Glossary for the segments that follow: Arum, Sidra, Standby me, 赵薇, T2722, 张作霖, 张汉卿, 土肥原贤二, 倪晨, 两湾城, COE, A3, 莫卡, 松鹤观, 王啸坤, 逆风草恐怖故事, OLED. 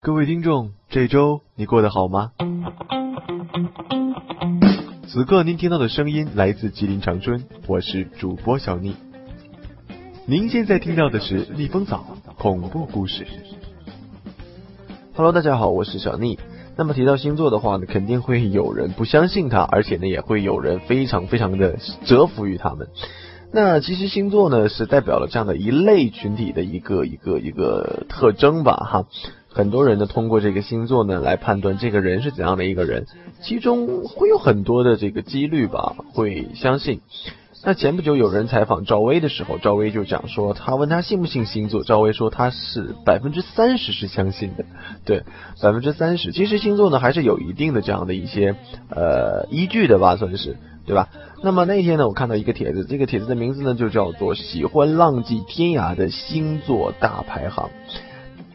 各位听众，这周你过得好吗？此刻您听到的声音来自吉林长春，我是主播小逆。您现在听到的是逆风早恐怖故事。Hello， 大家好，我是小逆。那么提到星座的话呢，肯定会有人不相信它，而且呢也会有人非常的折服于他们。那其实星座呢是代表了这样的一类群体的一个特征吧哈，很多人呢通过这个星座呢来判断这个人是怎样的一个人，其中会有很多的这个几率吧会相信。那前不久有人采访赵薇的时候，赵薇就讲说，他问他信不信星座，赵薇说他是 30% 是相信的，对 30%。 其实星座呢还是有一定的这样的一些依据的吧，算是对吧。那么那天呢我看到一个帖子，这个帖子的名字呢就叫做喜欢浪迹天涯的星座大排行。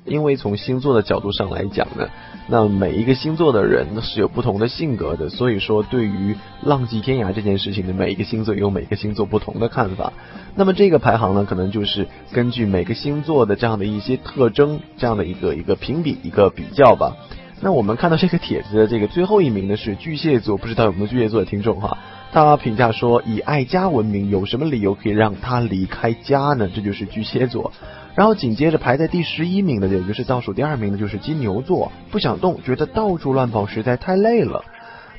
因为从星座的角度上来讲呢，那每一个星座的人是有不同的性格的，所以说对于浪迹天涯这件事情呢，每一个星座有每个星座不同的看法。那么这个排行呢可能就是根据每个星座的这样的一些特征，这样的一个评比，一个比较吧。那我们看到这个帖子的这个最后一名呢是巨蟹座，不知道有没有巨蟹座的听众哈。他评价说，以爱家闻名，有什么理由可以让他离开家呢？这就是巨蟹座。然后紧接着排在第11名的，也就是倒数第2名的，就是金牛座，不想动，觉得到处乱跑实在太累了。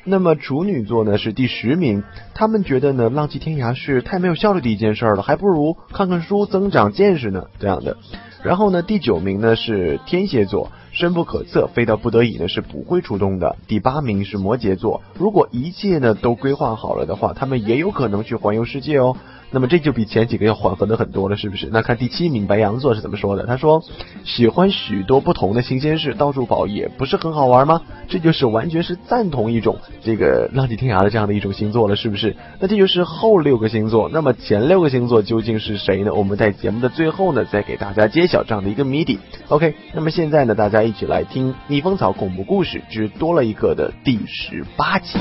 那么处女座呢是第10名，他们觉得呢浪迹天涯是太没有效率的一件事了，还不如看看书增长见识呢，这样的。然后呢第9名呢是天蝎座，深不可测，非到不得已呢是不会出动的。第8名是摩羯座，如果一切呢都规划好了的话，他们也有可能去环游世界哦。那么这就比前几个要缓和的很多了，是不是？那看第7名白羊座是怎么说的，他说喜欢许多不同的新鲜事，到处跑也不是很好玩吗？这就是完全是赞同一种这个浪迹天涯的这样的一种星座了，是不是？那这就是后6个星座。那么前6个星座究竟是谁呢？我们在节目的最后呢再给大家揭晓这样的一个谜底。 OK， 那么现在呢大家一起来听逆风草恐怖故事之多了一个的第18集。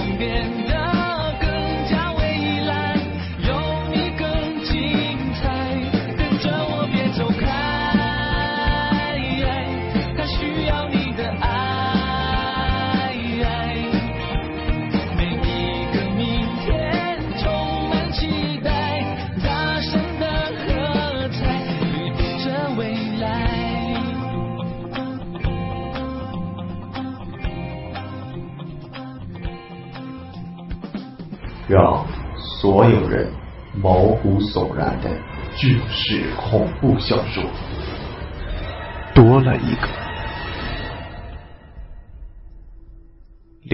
让所有人毛骨悚然的军事恐怖小说多了一个。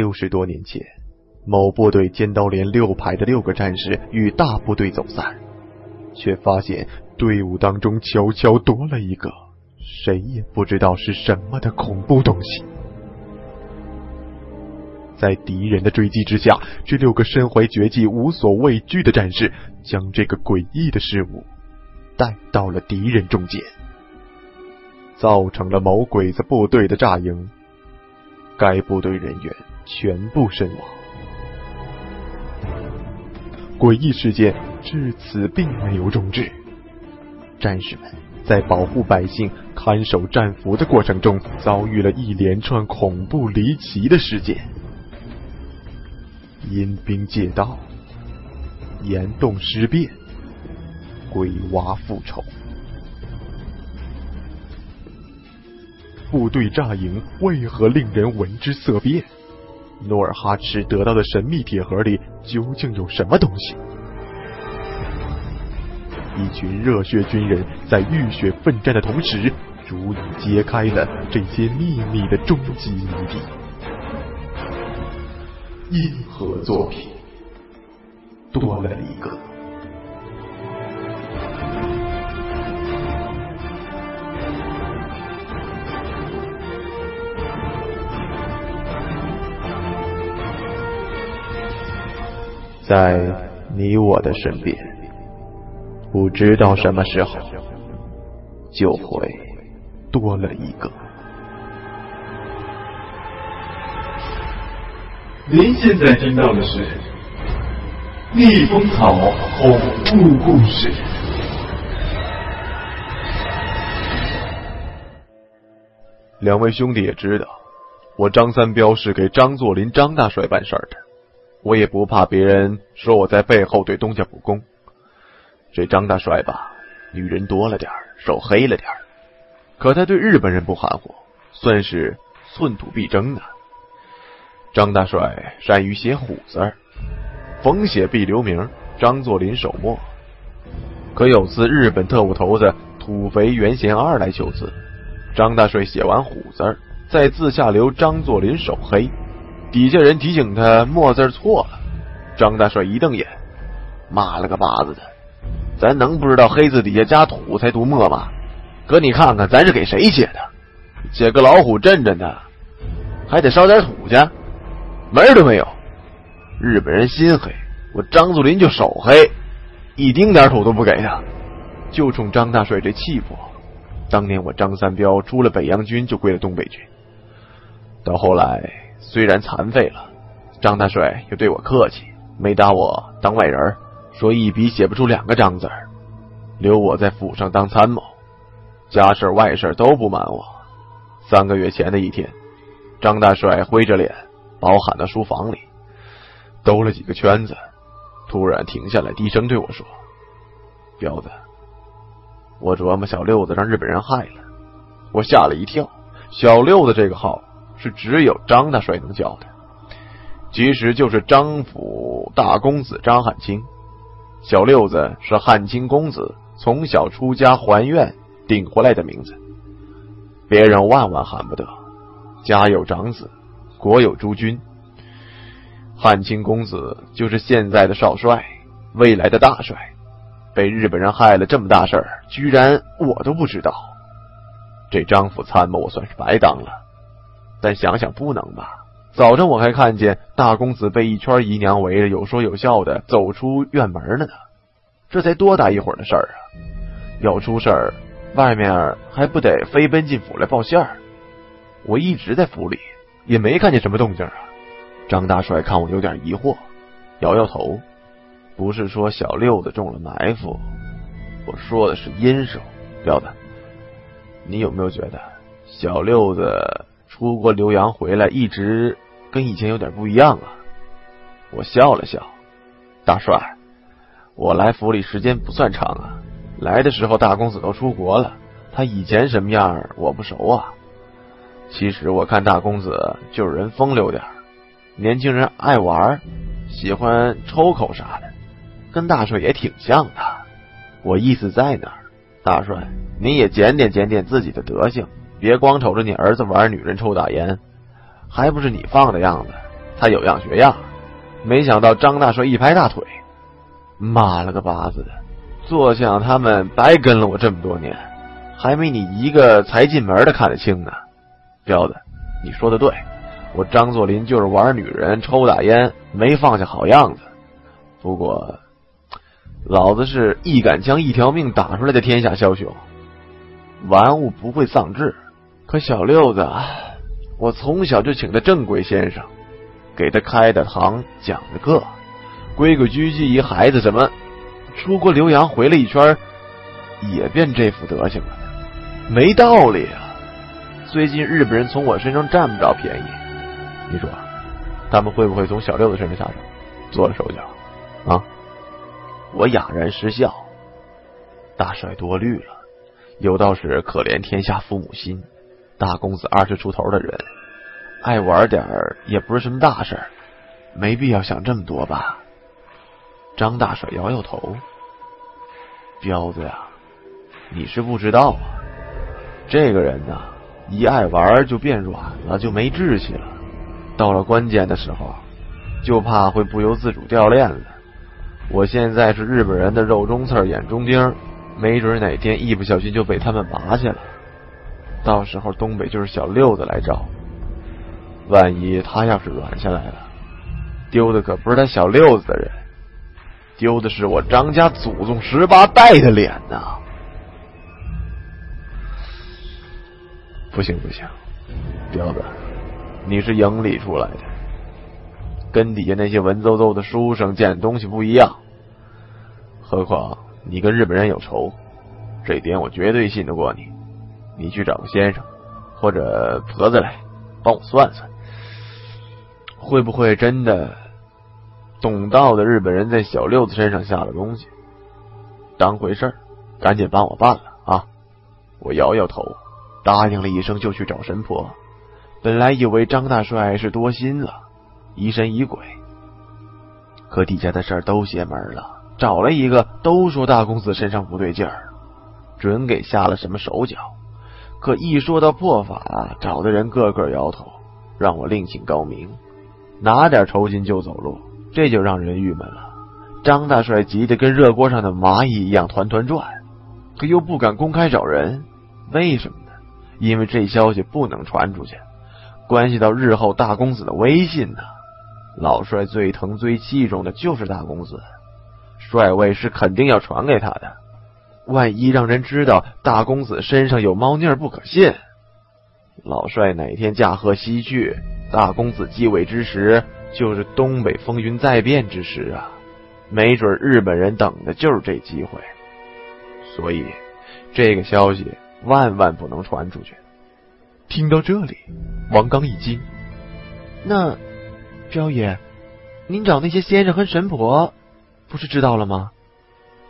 60多年前，某部队尖刀连6排的6个战士与大部队走散，却发现队伍当中悄悄多了一个谁也不知道是什么的恐怖东西。在敌人的追击之下，这6个身怀绝技无所畏惧的战士将这个诡异的事物带到了敌人中间，造成了某鬼子部队的炸营，该部队人员全部身亡。诡异事件至此并没有终止，战士们在保护百姓、看守战俘的过程中遭遇了一连串恐怖离奇的事件。阴兵借道、岩洞尸变、鬼娃复仇、部队炸营为何令人闻之色变？努尔哈赤得到的神秘铁盒里究竟有什么东西？一群热血军人在浴血奋战的同时，逐一揭开了这些秘密的终极谜底。银河作品多了一个。在你我的身边，不知道什么时候就会多了一个。您现在听到的是逆风草恐怖故事。两位兄弟也知道，我张三彪是给张作霖张大帅办事儿的，我也不怕别人说我在背后对东家不公。这张大帅吧，女人多了点儿，手黑了点儿，可他对日本人不含糊，算是寸土必争啊。张大帅善于写虎字儿，逢写必留名，张作霖手墨。可有次日本特务头子土肥原贤二来求字，张大帅写完虎字儿，在字下留张作霖手黑，底下人提醒他墨字错了，张大帅一瞪眼，骂了个巴子的，咱能不知道黑字底下加土才读墨吗？可你看看咱是给谁写的，写个老虎镇镇的，还得烧点土去，门儿都没有。日本人心黑，我张作霖就手黑，一丁点土都不给他。就冲张大帅这气魄，当年我张三彪出了北洋军就归了东北军。到后来虽然残废了，张大帅又对我客气，没打我当外人，说一笔写不出两个张字儿，留我在府上当参谋，家事外事都不瞒我。3个月前的一天，张大帅灰着脸把我喊到书房里，兜了几个圈子，突然停下来，低声对我说：“彪子，我琢磨小六子让日本人害了。”我吓了一跳，小六子这个号是只有张大帅能叫的，其实就是张府大公子张汉卿。小六子是汉卿公子从小出家还愿顶回来的名字，别人万万喊不得。家有长子，国有诸君，汉卿公子就是现在的少帅，未来的大帅。被日本人害了这么大事儿，居然我都不知道。这张府参谋我算是白当了，但想想不能吧。早上我还看见大公子被一圈姨娘围着，有说有笑的走出院门了呢。这才多大一会儿的事儿啊！要出事儿，外面还不得飞奔进府来报信儿？我一直在府里，也没看见什么动静啊。张大帅看我有点疑惑，摇摇头。不是说小六子中了埋伏，我说的是阴手。彪子，你有没有觉得小六子出国留洋回来一直跟以前有点不一样啊？我笑了笑，大帅，我来府里时间不算长啊，来的时候大公子都出国了，他以前什么样我不熟啊。其实我看大公子就是人风流点，年轻人爱玩，喜欢抽口啥的，跟大帅也挺像的。我意思在哪儿？大帅，你也检点自己的德性，别光瞅着你儿子玩女人抽大烟，还不是你放的样子，他有样学样。没想到张大帅一拍大腿，骂了个巴子的，坐像他们白跟了我这么多年，还没你一个才进门的看得清呢。彪子，你说的对，我张作霖就是玩女人抽大烟，没放下好样子。不过老子是一杆枪一条命打出来的天下枭雄，玩物不会丧志。可小六子，我从小就请的正规先生，给他开的堂，讲的课，规规矩矩一孩子，怎么出国留洋回来一圈也变这副德行了？没道理啊！最近日本人从我身上占不着便宜，你说他们会不会从小六子身上下手，做了手脚啊？我哑然失笑。大帅多虑了，有道是可怜天下父母心，大公子20出头的人，爱玩点儿也不是什么大事儿，没必要想这么多吧。张大帅摇摇头，彪子呀，你是不知道啊，这个人呐，一爱玩就变软了，就没志气了，到了关键的时候就怕会不由自主掉链子。我现在是日本人的肉中刺眼中钉，没准哪天一不小心就被他们拔下来，到时候东北就是小六子来找。万一他要是软下来了，丢的可不是他小六子的人，丢的是我张家祖宗18代的脸呐！不行，彪子，你是营里出来的，跟底下那些文绉绉的书生见东西不一样。何况你跟日本人有仇，这点我绝对信得过你。你去找个先生，或者婆子来帮我算算，会不会真的懂道的日本人在小六子身上下了东西？当回事儿，赶紧帮我办了啊！我摇摇头，答应了一声就去找神婆。本来以为张大帅是多心了，疑神疑鬼，可底下的事儿都邪门了，找了一个都说大公子身上不对劲儿，准给下了什么手脚。可一说到破法，找的人个个摇头，让我另请高明，拿点酬金就走路，这就让人郁闷了。张大帅急得跟热锅上的蚂蚁一样团团转，可又不敢公开找人，为什么呢？因为这消息不能传出去，关系到日后大公子的威信呢。老帅最疼最器重的就是大公子，帅位是肯定要传给他的，万一让人知道大公子身上有猫腻儿不可信，老帅哪天驾鹤西去，大公子继位之时就是东北风云再变之时啊，没准日本人等的就是这机会。所以这个消息万万不能传出去。听到这里，王刚一惊，那彪爷，您找那些先生和神婆不是知道了吗？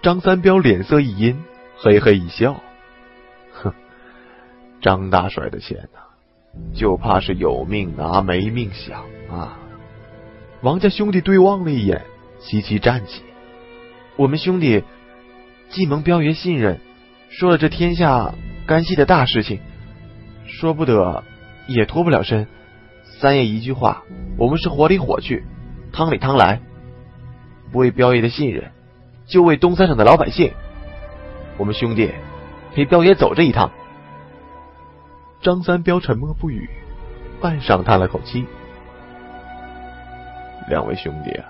张三彪脸色一阴，嘿嘿一笑，哼，张大帅的钱啊，就怕是有命拿没命想啊。王家兄弟对望了一眼，齐齐站起，我们兄弟既蒙彪爷信任，说了这天下干系的大事情，说不得也脱不了身，三爷一句话，我们是火里火去，汤里汤来，不为彪爷的信任，就为东三省的老百姓，我们兄弟陪彪爷走这一趟。张三彪沉默不语，半晌叹了口气，两位兄弟啊，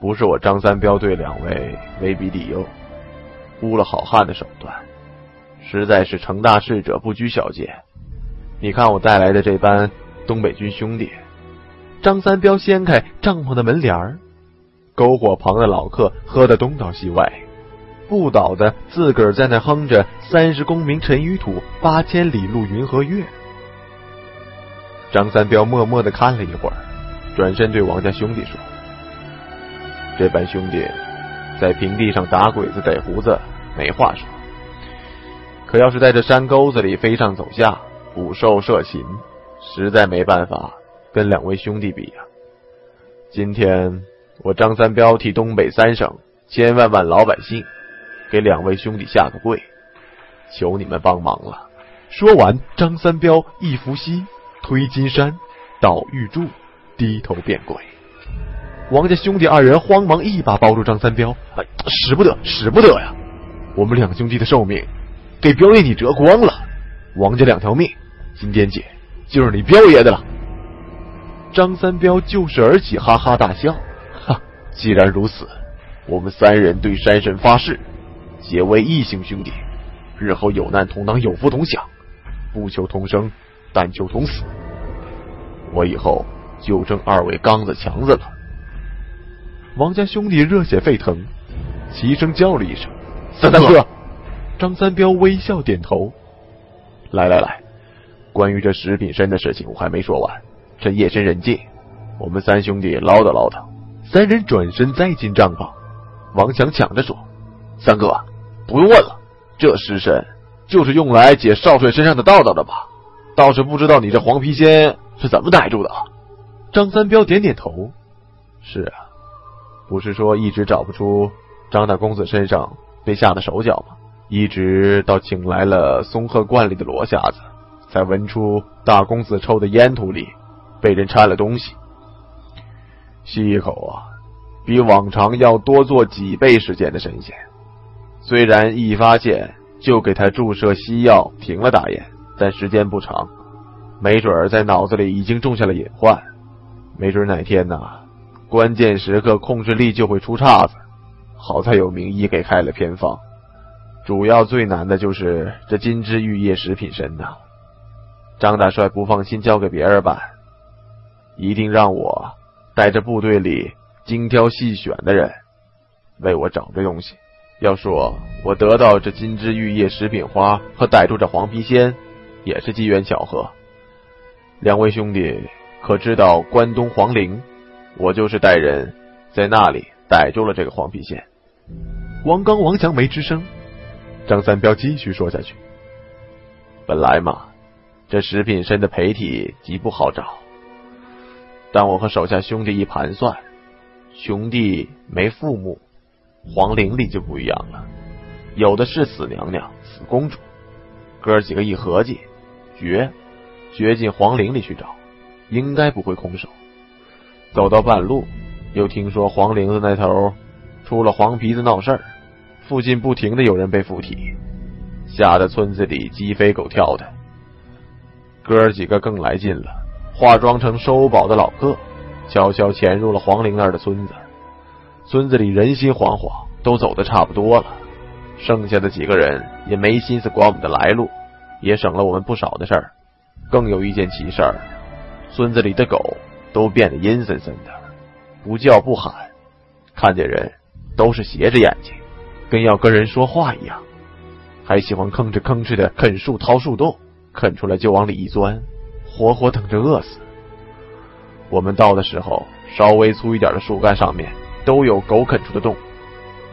不是我张三彪对两位威逼利诱，污了好汉的手段，实在是成大事者不拘小节。你看我带来的这班东北军兄弟。张三彪掀开帐篷的门帘儿，篝火旁的老客喝得东倒西歪，不倒的自个儿在那哼着30公民沉鱼土，8000里路云和月。张三彪默默地看了一会儿，转身对王家兄弟说，这班兄弟在平地上打鬼子逮胡子没话说，可要是在这山沟子里飞上走下，捕兽射禽，实在没办法跟两位兄弟比呀。今天我张三彪替东北三省千万万老百姓给两位兄弟下个跪，求你们帮忙了。说完，张三彪一伏膝，推金山，倒玉柱，低头便跪。王家兄弟二人慌忙一把抱住张三彪，哎，使不得使不得呀，我们两兄弟的寿命给彪爷你折光了，王家两条命今天姐就是你彪爷的了。张三彪就是而起，哈哈大笑，既然如此，我们三人对山神发誓，结为异姓兄弟，日后有难同当，有福同享，不求同生，但求同死。我以后就称二位刚子强子了。王家兄弟热血沸腾，齐声叫了一声，三哥。张三彪微笑点头，来，关于这食品参的事情我还没说完，趁夜深人静，我们三兄弟唠叨唠叨。三人转身再进帐篷，王强抢着说，三哥不用问了，这食神就是用来解少帅身上的道道的吧，倒是不知道你这黄皮仙是怎么逮住的。张三彪点点头，是啊，不是说一直找不出张大公子身上被下的手脚吗？一直到请来了松鹤观里的罗匣子，才闻出大公子抽的烟土里被人掺了东西，吸一口啊，比往常要多做几倍时间的神仙。虽然一发现就给他注射西药停了大雁，但时间不长，没准在脑子里已经种下了隐患，没准哪天呢，关键时刻控制力就会出岔子。好在有名医给开了偏方，主要最难的就是这金枝玉叶食品参呐。张大帅不放心交给别人办，一定让我带着部队里精挑细选的人为我找这东西。要说我得到这金枝玉叶食品花和逮住这黄皮仙，也是机缘巧合。两位兄弟可知道关东黄陵？我就是带人在那里逮住了这个黄皮县。王刚、王强没吱声。张三彪继续说下去：“本来嘛，这食品参的陪体极不好找，但我和手下兄弟一盘算，兄弟没父母，黄陵里就不一样了，有的是死娘娘、死公主。哥几个一合计，掘进黄陵里去找，应该不会空手。走到半路，又听说黄陵子那头出了黄皮子闹事儿。”附近不停的有人被附体，吓得村子里鸡飞狗跳的。哥几个更来劲了，化妆成收保的老客，悄悄潜入了黄陵那儿的村子。村子里人心惶惶，都走得差不多了，剩下的几个人也没心思管我们的来路，也省了我们不少的事儿。更有一件奇事儿，村子里的狗都变得阴森森的，不叫不喊，看见人都是斜着眼睛，跟要跟人说话一样，还喜欢吭哧吭哧的啃树、掏树洞，啃出来就往里一钻，活活等着饿死。我们到的时候，稍微粗一点的树干上面都有狗啃出的洞，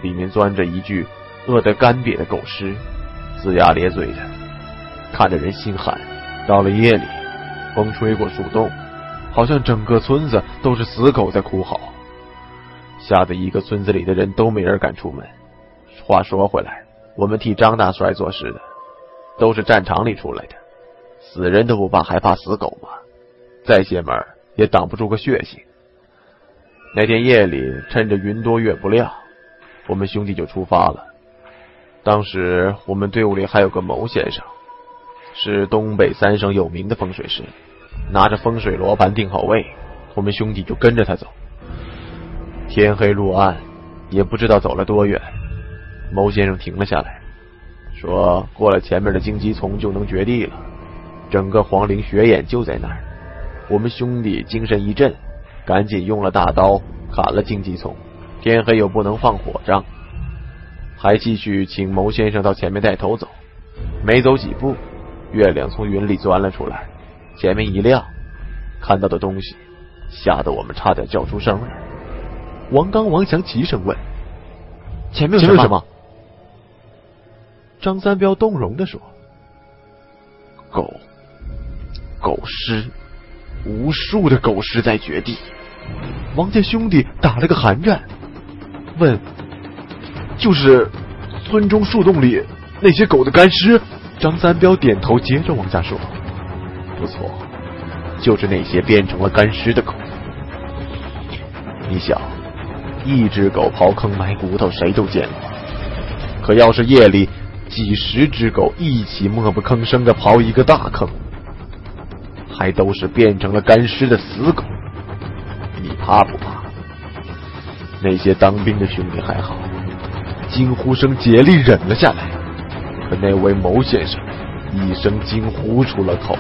里面钻着一具饿得干瘪的狗尸，龇牙咧嘴的，看着人心寒。到了夜里，风吹过树洞，好像整个村子都是死狗在哭嚎，吓得一个村子里的人都没人敢出门。话说回来，我们替张大帅做事的，都是战场里出来的，死人都不怕，还怕死狗吗？再邪门也挡不住个血性。那天夜里，趁着云多月不亮，我们兄弟就出发了。当时我们队伍里还有个牟先生，是东北三省有名的风水师，拿着风水罗盘定好位，我们兄弟就跟着他走。天黑路暗，也不知道走了多远，牟先生停了下来，说过了前面的荆棘丛就能掘地了，整个黄陵穴眼就在那儿。我们兄弟精神一振，赶紧用了大刀砍了荆棘丛。天黑又不能放火仗，还继续请牟先生到前面带头走。没走几步，月亮从云里钻了出来，前面一亮，看到的东西吓得我们差点叫出声来。王刚、王强齐声问：“前面有什么？”张三彪动容的说：“狗尸，无数的狗尸在掘地。”王家兄弟打了个寒战，问：“就是村中树洞里那些狗的干尸？”张三彪点头，接着往下说：“不错，就是那些变成了干尸的狗。你想，一只狗刨坑埋骨头，谁都见过。可要是夜里几十只狗一起默不吭声的刨一个大坑，还都是变成了干尸的死狗，你怕不怕？”那些当兵的兄弟还好，惊呼声竭力忍了下来，可那位牟先生一声惊呼出了口。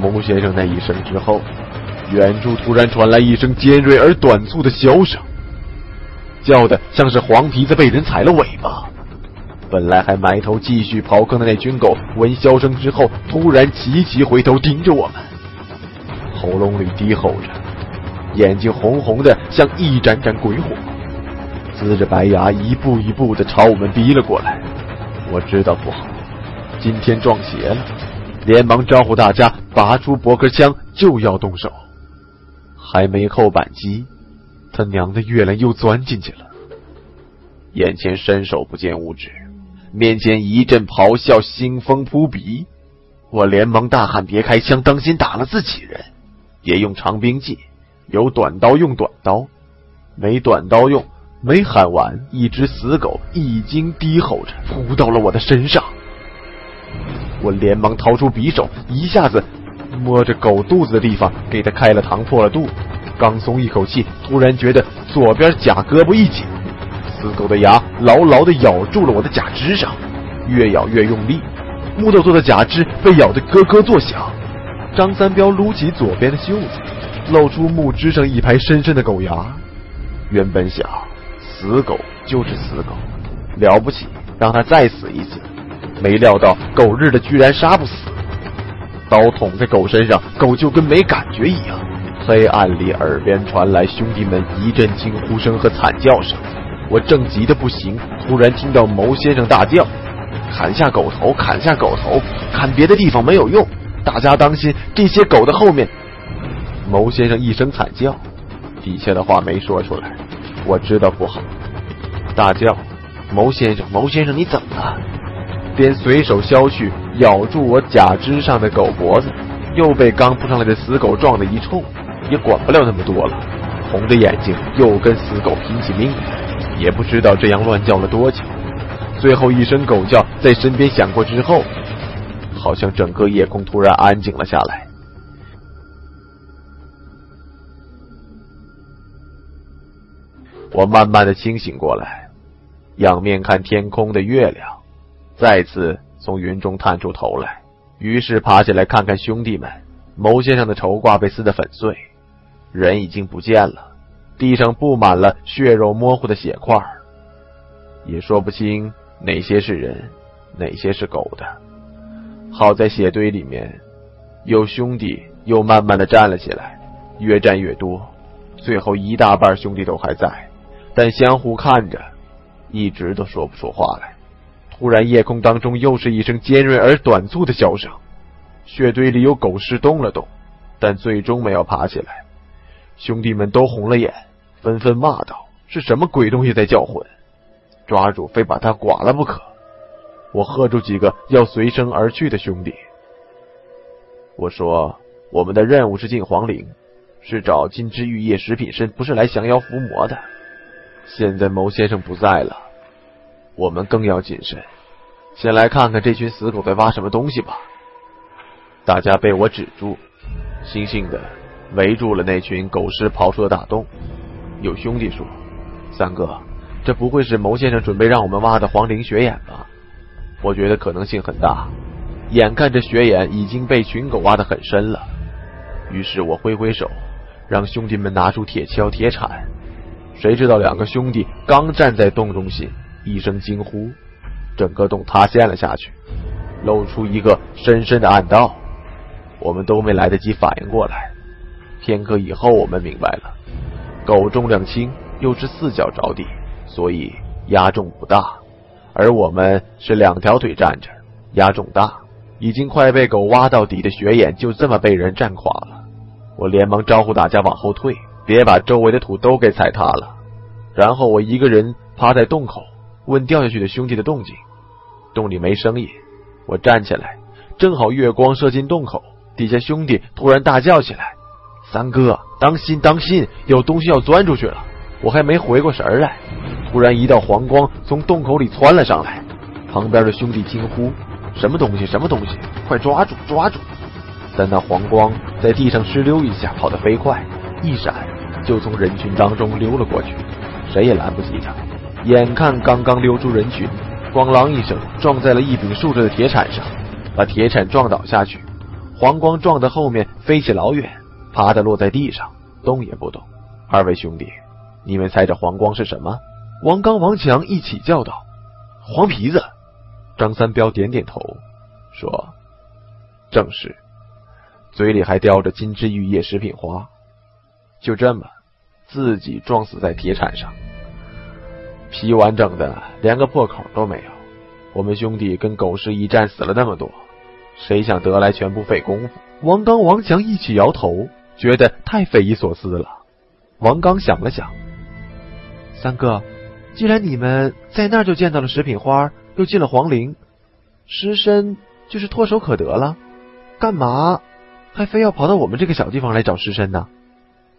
牟先生那一声之后，远处突然传来一声尖锐而短促的箫声，叫的像是黄皮子被人踩了尾巴。本来还埋头继续刨坑的那群狗，闻箫声之后突然齐齐回头盯着我们，喉咙里低吼着，眼睛红红的像一盏盏鬼火，呲着白牙一步一步的朝我们逼了过来。我知道不好，今天撞邪了，连忙招呼大家拔出驳壳枪就要动手。还没扣扳机，他娘的月亮又钻进去了。眼前伸手不见五指，面前一阵咆哮，腥风扑鼻。我连忙大喊：“别开枪，当心打了自己人！别用长兵器，有短刀用短刀，没短刀用。”没喊完，一只死狗已经低吼着扑到了我的身上。我连忙掏出匕首，一下子摸着狗肚子的地方，给它开了膛，破了肚。刚松一口气，突然觉得左边假胳膊一紧，死狗的牙牢牢地咬住了我的假肢上，越咬越用力，木头做的假肢被咬得咯咯作响。张三彪撸起左边的袖子，露出木枝上一排深深的狗牙。原本想，死狗就是死狗，了不起，让他再死一次。没料到狗日的居然杀不死，刀捅在狗身上，狗就跟没感觉一样。黑暗里耳边传来兄弟们一阵惊呼声和惨叫声，我正急得不行，突然听到牟先生大叫：“砍下狗头，砍下狗头，砍别的地方没有用，大家当心这些狗的后面。”牟先生一声惨叫，底下的话没说出来，我知道不好，大叫：“牟先生，牟先生，你怎么了？”便随手削去咬住我假肢上的狗脖子，又被刚扑上来的死狗撞得一冲，也管不了那么多了，红着眼睛又跟死狗拼起命来，也不知道这样乱叫了多久。最后一声狗叫在身边响过之后，好像整个夜空突然安静了下来。我慢慢的清醒过来，仰面看天空的月亮再次从云中探出头来，于是爬起来看看兄弟们。牟先生的绸褂被撕得粉碎，人已经不见了，地上布满了血肉模糊的血块，也说不清哪些是人哪些是狗的。好在血堆里面有兄弟又慢慢的站了起来，越站越多，最后一大半兄弟都还在，但相互看着一直都说不出话来。突然夜空当中又是一声尖锐而短促的叫声，血堆里有狗尸动了动，但最终没有爬起来。兄弟们都红了眼，纷纷骂道：“是什么鬼东西在叫唤？抓住非把他剐了不可！”我喝住几个要随声而去的兄弟，我说：“我们的任务是进皇陵，是找金枝玉叶食品参，不是来降妖伏魔的。现在牟先生不在了，我们更要谨慎，先来看看这群死狗在挖什么东西吧。”大家被我止住，悻悻的围住了那群狗尸刨出的大洞。有兄弟说：“三哥，这不会是牟先生准备让我们挖的皇陵穴眼吧？”我觉得可能性很大，眼看着穴眼已经被群狗挖得很深了，于是我挥挥手，让兄弟们拿出铁锹铁铲。谁知道两个兄弟刚站在洞中心，一声惊呼，整个洞塌陷了下去，露出一个深深的暗道。我们都没来得及反应过来，片刻以后我们明白了，狗重量轻，又是四脚着地，所以压重不大，而我们是两条腿站着，压重大。已经快被狗挖到底的穴眼就这么被人占垮了，我连忙招呼大家往后退，别把周围的土都给踩塌了。然后我一个人趴在洞口问掉下去的兄弟的动静，洞里没声音。我站起来，正好月光射进洞口，底下兄弟突然大叫起来：“三哥，当心当心，有东西要钻出去了！”我还没回过神来，突然一道黄光从洞口里窜了上来，旁边的兄弟惊呼：“什么东西什么东西，快抓住抓住！”但那黄光在地上哧溜一下跑得飞快，一闪就从人群当中溜了过去，谁也拦不及他。眼看刚刚溜出人群，咣啷一声撞在了一柄竖着的铁铲上，把铁铲撞倒下去。黄光撞到后面飞起老远，啪的落在地上，动也不动。二位兄弟，你们猜这黄光是什么？王刚、王强一起叫道：“黄皮子。”张三彪点点头说：“正是。”嘴里还叼着金枝玉叶食品花，就这么自己撞死在铁铲上，皮完整的，连个破口都没有。我们兄弟跟狗尸一战死了那么多，谁想得来全不费功夫？王刚、王强一起摇头，觉得太匪夷所思了。王刚想了想：“三哥，既然你们在那儿就见到了食品花，又进了皇陵，尸身就是唾手可得了，干嘛还非要跑到我们这个小地方来找尸身呢？”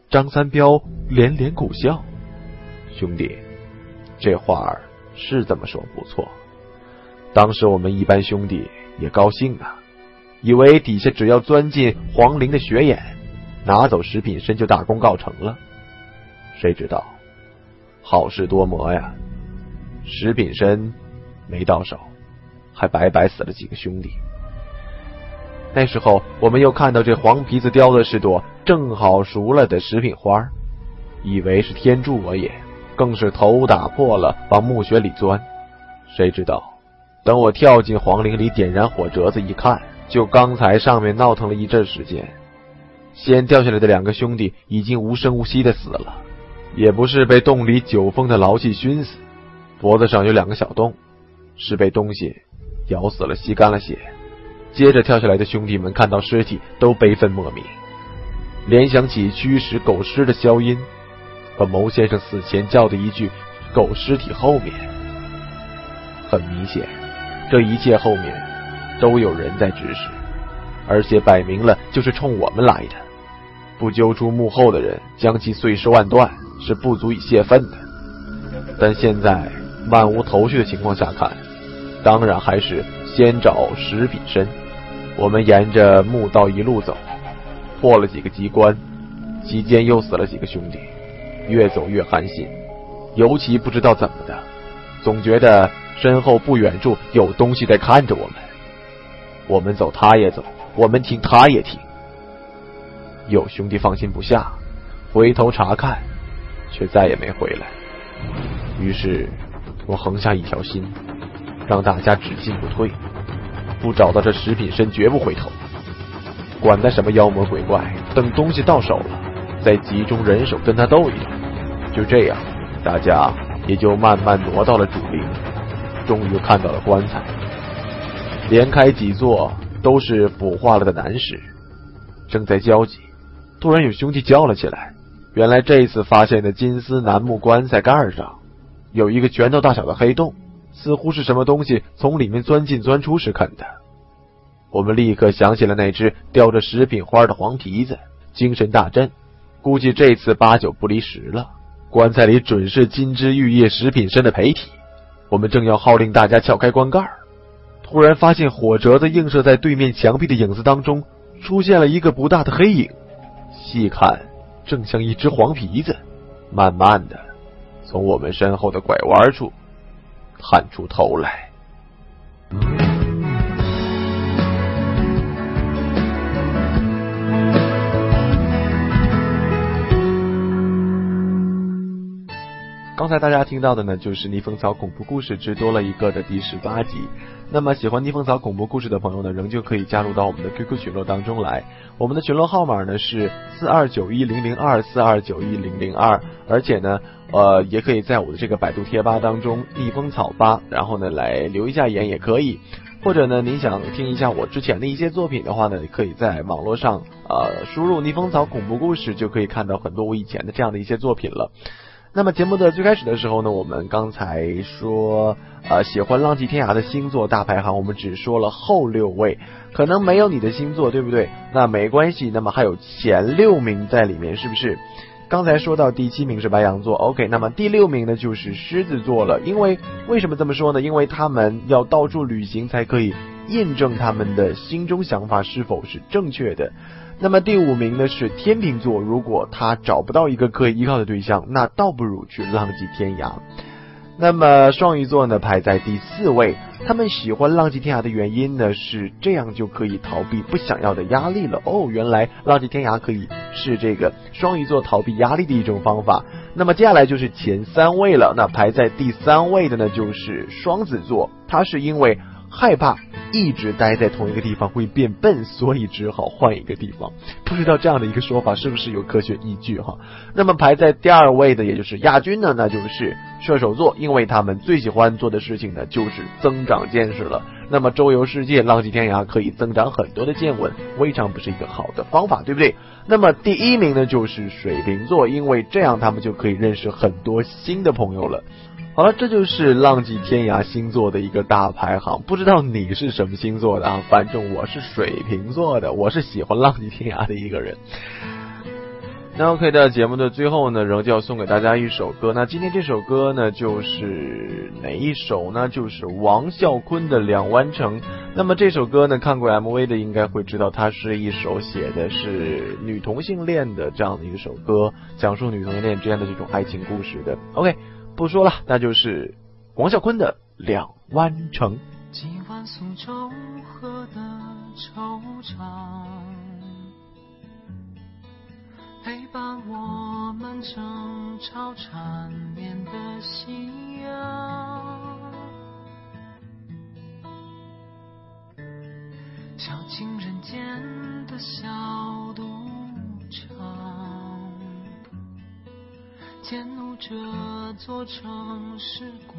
张三彪连连苦笑：“兄弟，这话是这么说不错，当时我们一班兄弟也高兴啊，以为底下只要钻进皇陵的穴眼，拿走食品参就大功告成了。谁知道好事多磨呀，食品参没到手，还白白死了几个兄弟。那时候我们又看到这黄皮子叼的是朵正好熟了的食品花，以为是天助我也，更是头打破了往墓穴里钻。谁知道等我跳进皇陵里点燃火折子一看，就刚才上面闹腾了一阵时间，先掉下来的两个兄弟已经无声无息的死了，也不是被洞里久封的牢气熏死，脖子上有两个小洞，是被东西咬死了，吸干了血。接着跳下来的兄弟们看到尸体都悲愤莫名，联想起驱使狗尸的消音，和牟先生死前叫的一句“狗尸体后面”，很明显，这一切后面都有人在指使，而且摆明了就是冲我们来的，不揪出幕后的人，将其碎尸万段是不足以泄愤的。但现在漫无头绪的情况下看，当然还是先找石壁身。我们沿着墓道一路走，破了几个机关，期间又死了几个兄弟，越走越寒心，尤其不知道怎么的，总觉得身后不远处有东西在看着我们。我们走他也走，我们停他也停。有兄弟放心不下，回头查看，却再也没回来。于是我横下一条心，让大家只进不退，不找到这石品身绝不回头，管他什么妖魔鬼怪，等东西到手了再集中人手跟他斗一斗。就这样，大家也就慢慢挪到了主力，终于看到了棺材，连开几座都是腐化了的男尸，正在焦急，突然有兄弟叫了起来。原来这次发现的金丝楠木棺材盖上有一个拳头大小的黑洞，似乎是什么东西从里面钻进钻出时啃的。我们立刻想起了那只吊着食品花的黄皮子，精神大振，估计这次八九不离十了，棺材里准是金枝玉叶食品身的陪体。我们正要号令大家撬开棺盖，突然发现火折子映射在对面墙壁的影子当中，出现了一个不大的黑影，细看正像一只黄皮子，慢慢的从我们身后的拐弯处探出头来。刚才大家听到的呢，就是《逆风草恐怖故事之多了一个》的第18集。那么喜欢《逆风草恐怖故事》的朋友呢，仍旧可以加入到我们的 QQ 群落当中来。我们的群落号码呢是4291002 4291002，而且呢，也可以在我的这个百度贴吧当中“逆风草吧”，然后呢来留一下言也可以。或者呢，您想听一下我之前的一些作品的话呢，可以在网络上输入“逆风草恐怖故事”，就可以看到很多我以前的这样的一些作品了。那么节目的最开始的时候呢，我们刚才说喜欢浪迹天涯的星座大排行，我们只说了后6位，可能没有你的星座，对不对？那没关系，那么还有前6名在里面，是不是？刚才说到第7名是白羊座 OK， 那么第6名呢就是狮子座了。因为为什么这么说呢？因为他们要到处旅行才可以验证他们的心中想法是否是正确的。那么第5名呢是天秤座，如果他找不到一个可以依靠的对象，那倒不如去浪迹天涯。那么双鱼座呢排在第4位，他们喜欢浪迹天涯的原因呢是这样就可以逃避不想要的压力了。哦，原来浪迹天涯可以是这个双鱼座逃避压力的一种方法。那么接下来就是前3位了，那排在第3位的呢就是双子座，他是因为害怕一直待在同一个地方会变笨，所以只好换一个地方。不知道这样的一个说法是不是有科学依据哈？那么排在第2位的也就是亚军呢，那就是射手座，因为他们最喜欢做的事情呢就是增长见识了。那么周游世界、浪迹天涯可以增长很多的见闻，未尝不是一个好的方法，对不对？那么第1名呢就是水瓶座，因为这样他们就可以认识很多新的朋友了。好了，这就是浪迹天涯星座的一个大排行。不知道你是什么星座的啊？反正我是水瓶座的，我是喜欢浪迹天涯的一个人。那 OK 的节目的最后呢，仍旧要送给大家一首歌。那今天这首歌呢，就是哪一首呢？就是王啸坤的《两湾城》。那么这首歌呢，看过 MV 的应该会知道，它是一首写的是女同性恋的这样的一首歌，讲述女同性恋之间的这种爱情故事的。OK。不说了，那就是王啸坤的《两湾城》。今晚苏州河的惆怅，陪伴我们争吵缠绵的夕阳，小径小赌场，迁怒这座城市孤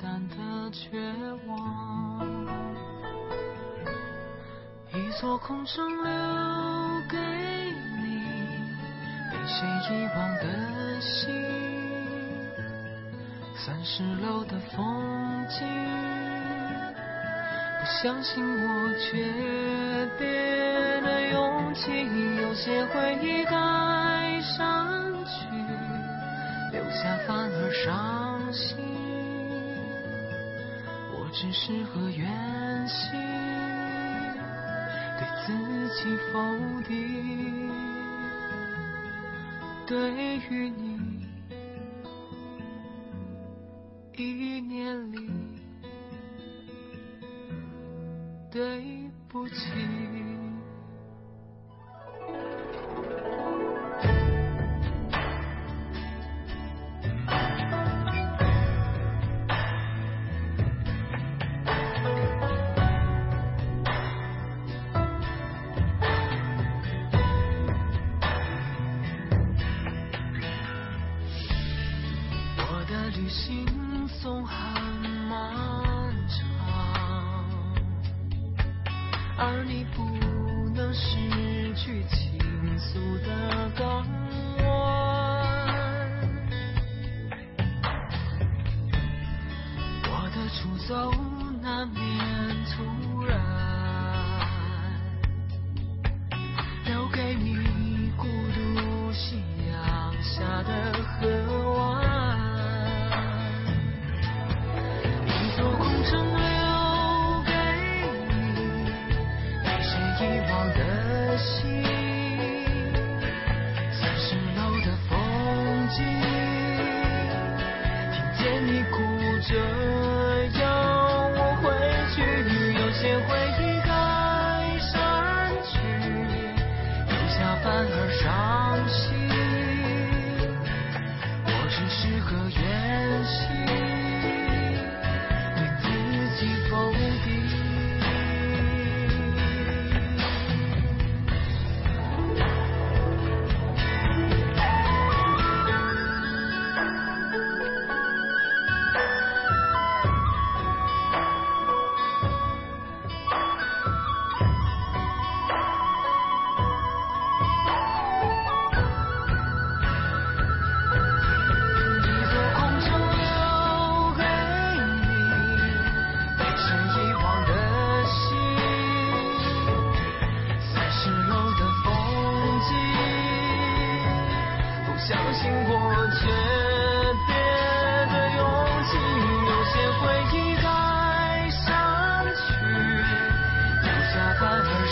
单的绝望，一座空城留给你被谁遗忘的心，30楼的风景，不相信我诀别的勇气，有些回忆该删去，留下反而伤心。我只适合远行，对自己否定，对于你1年里对不起。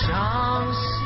伤心。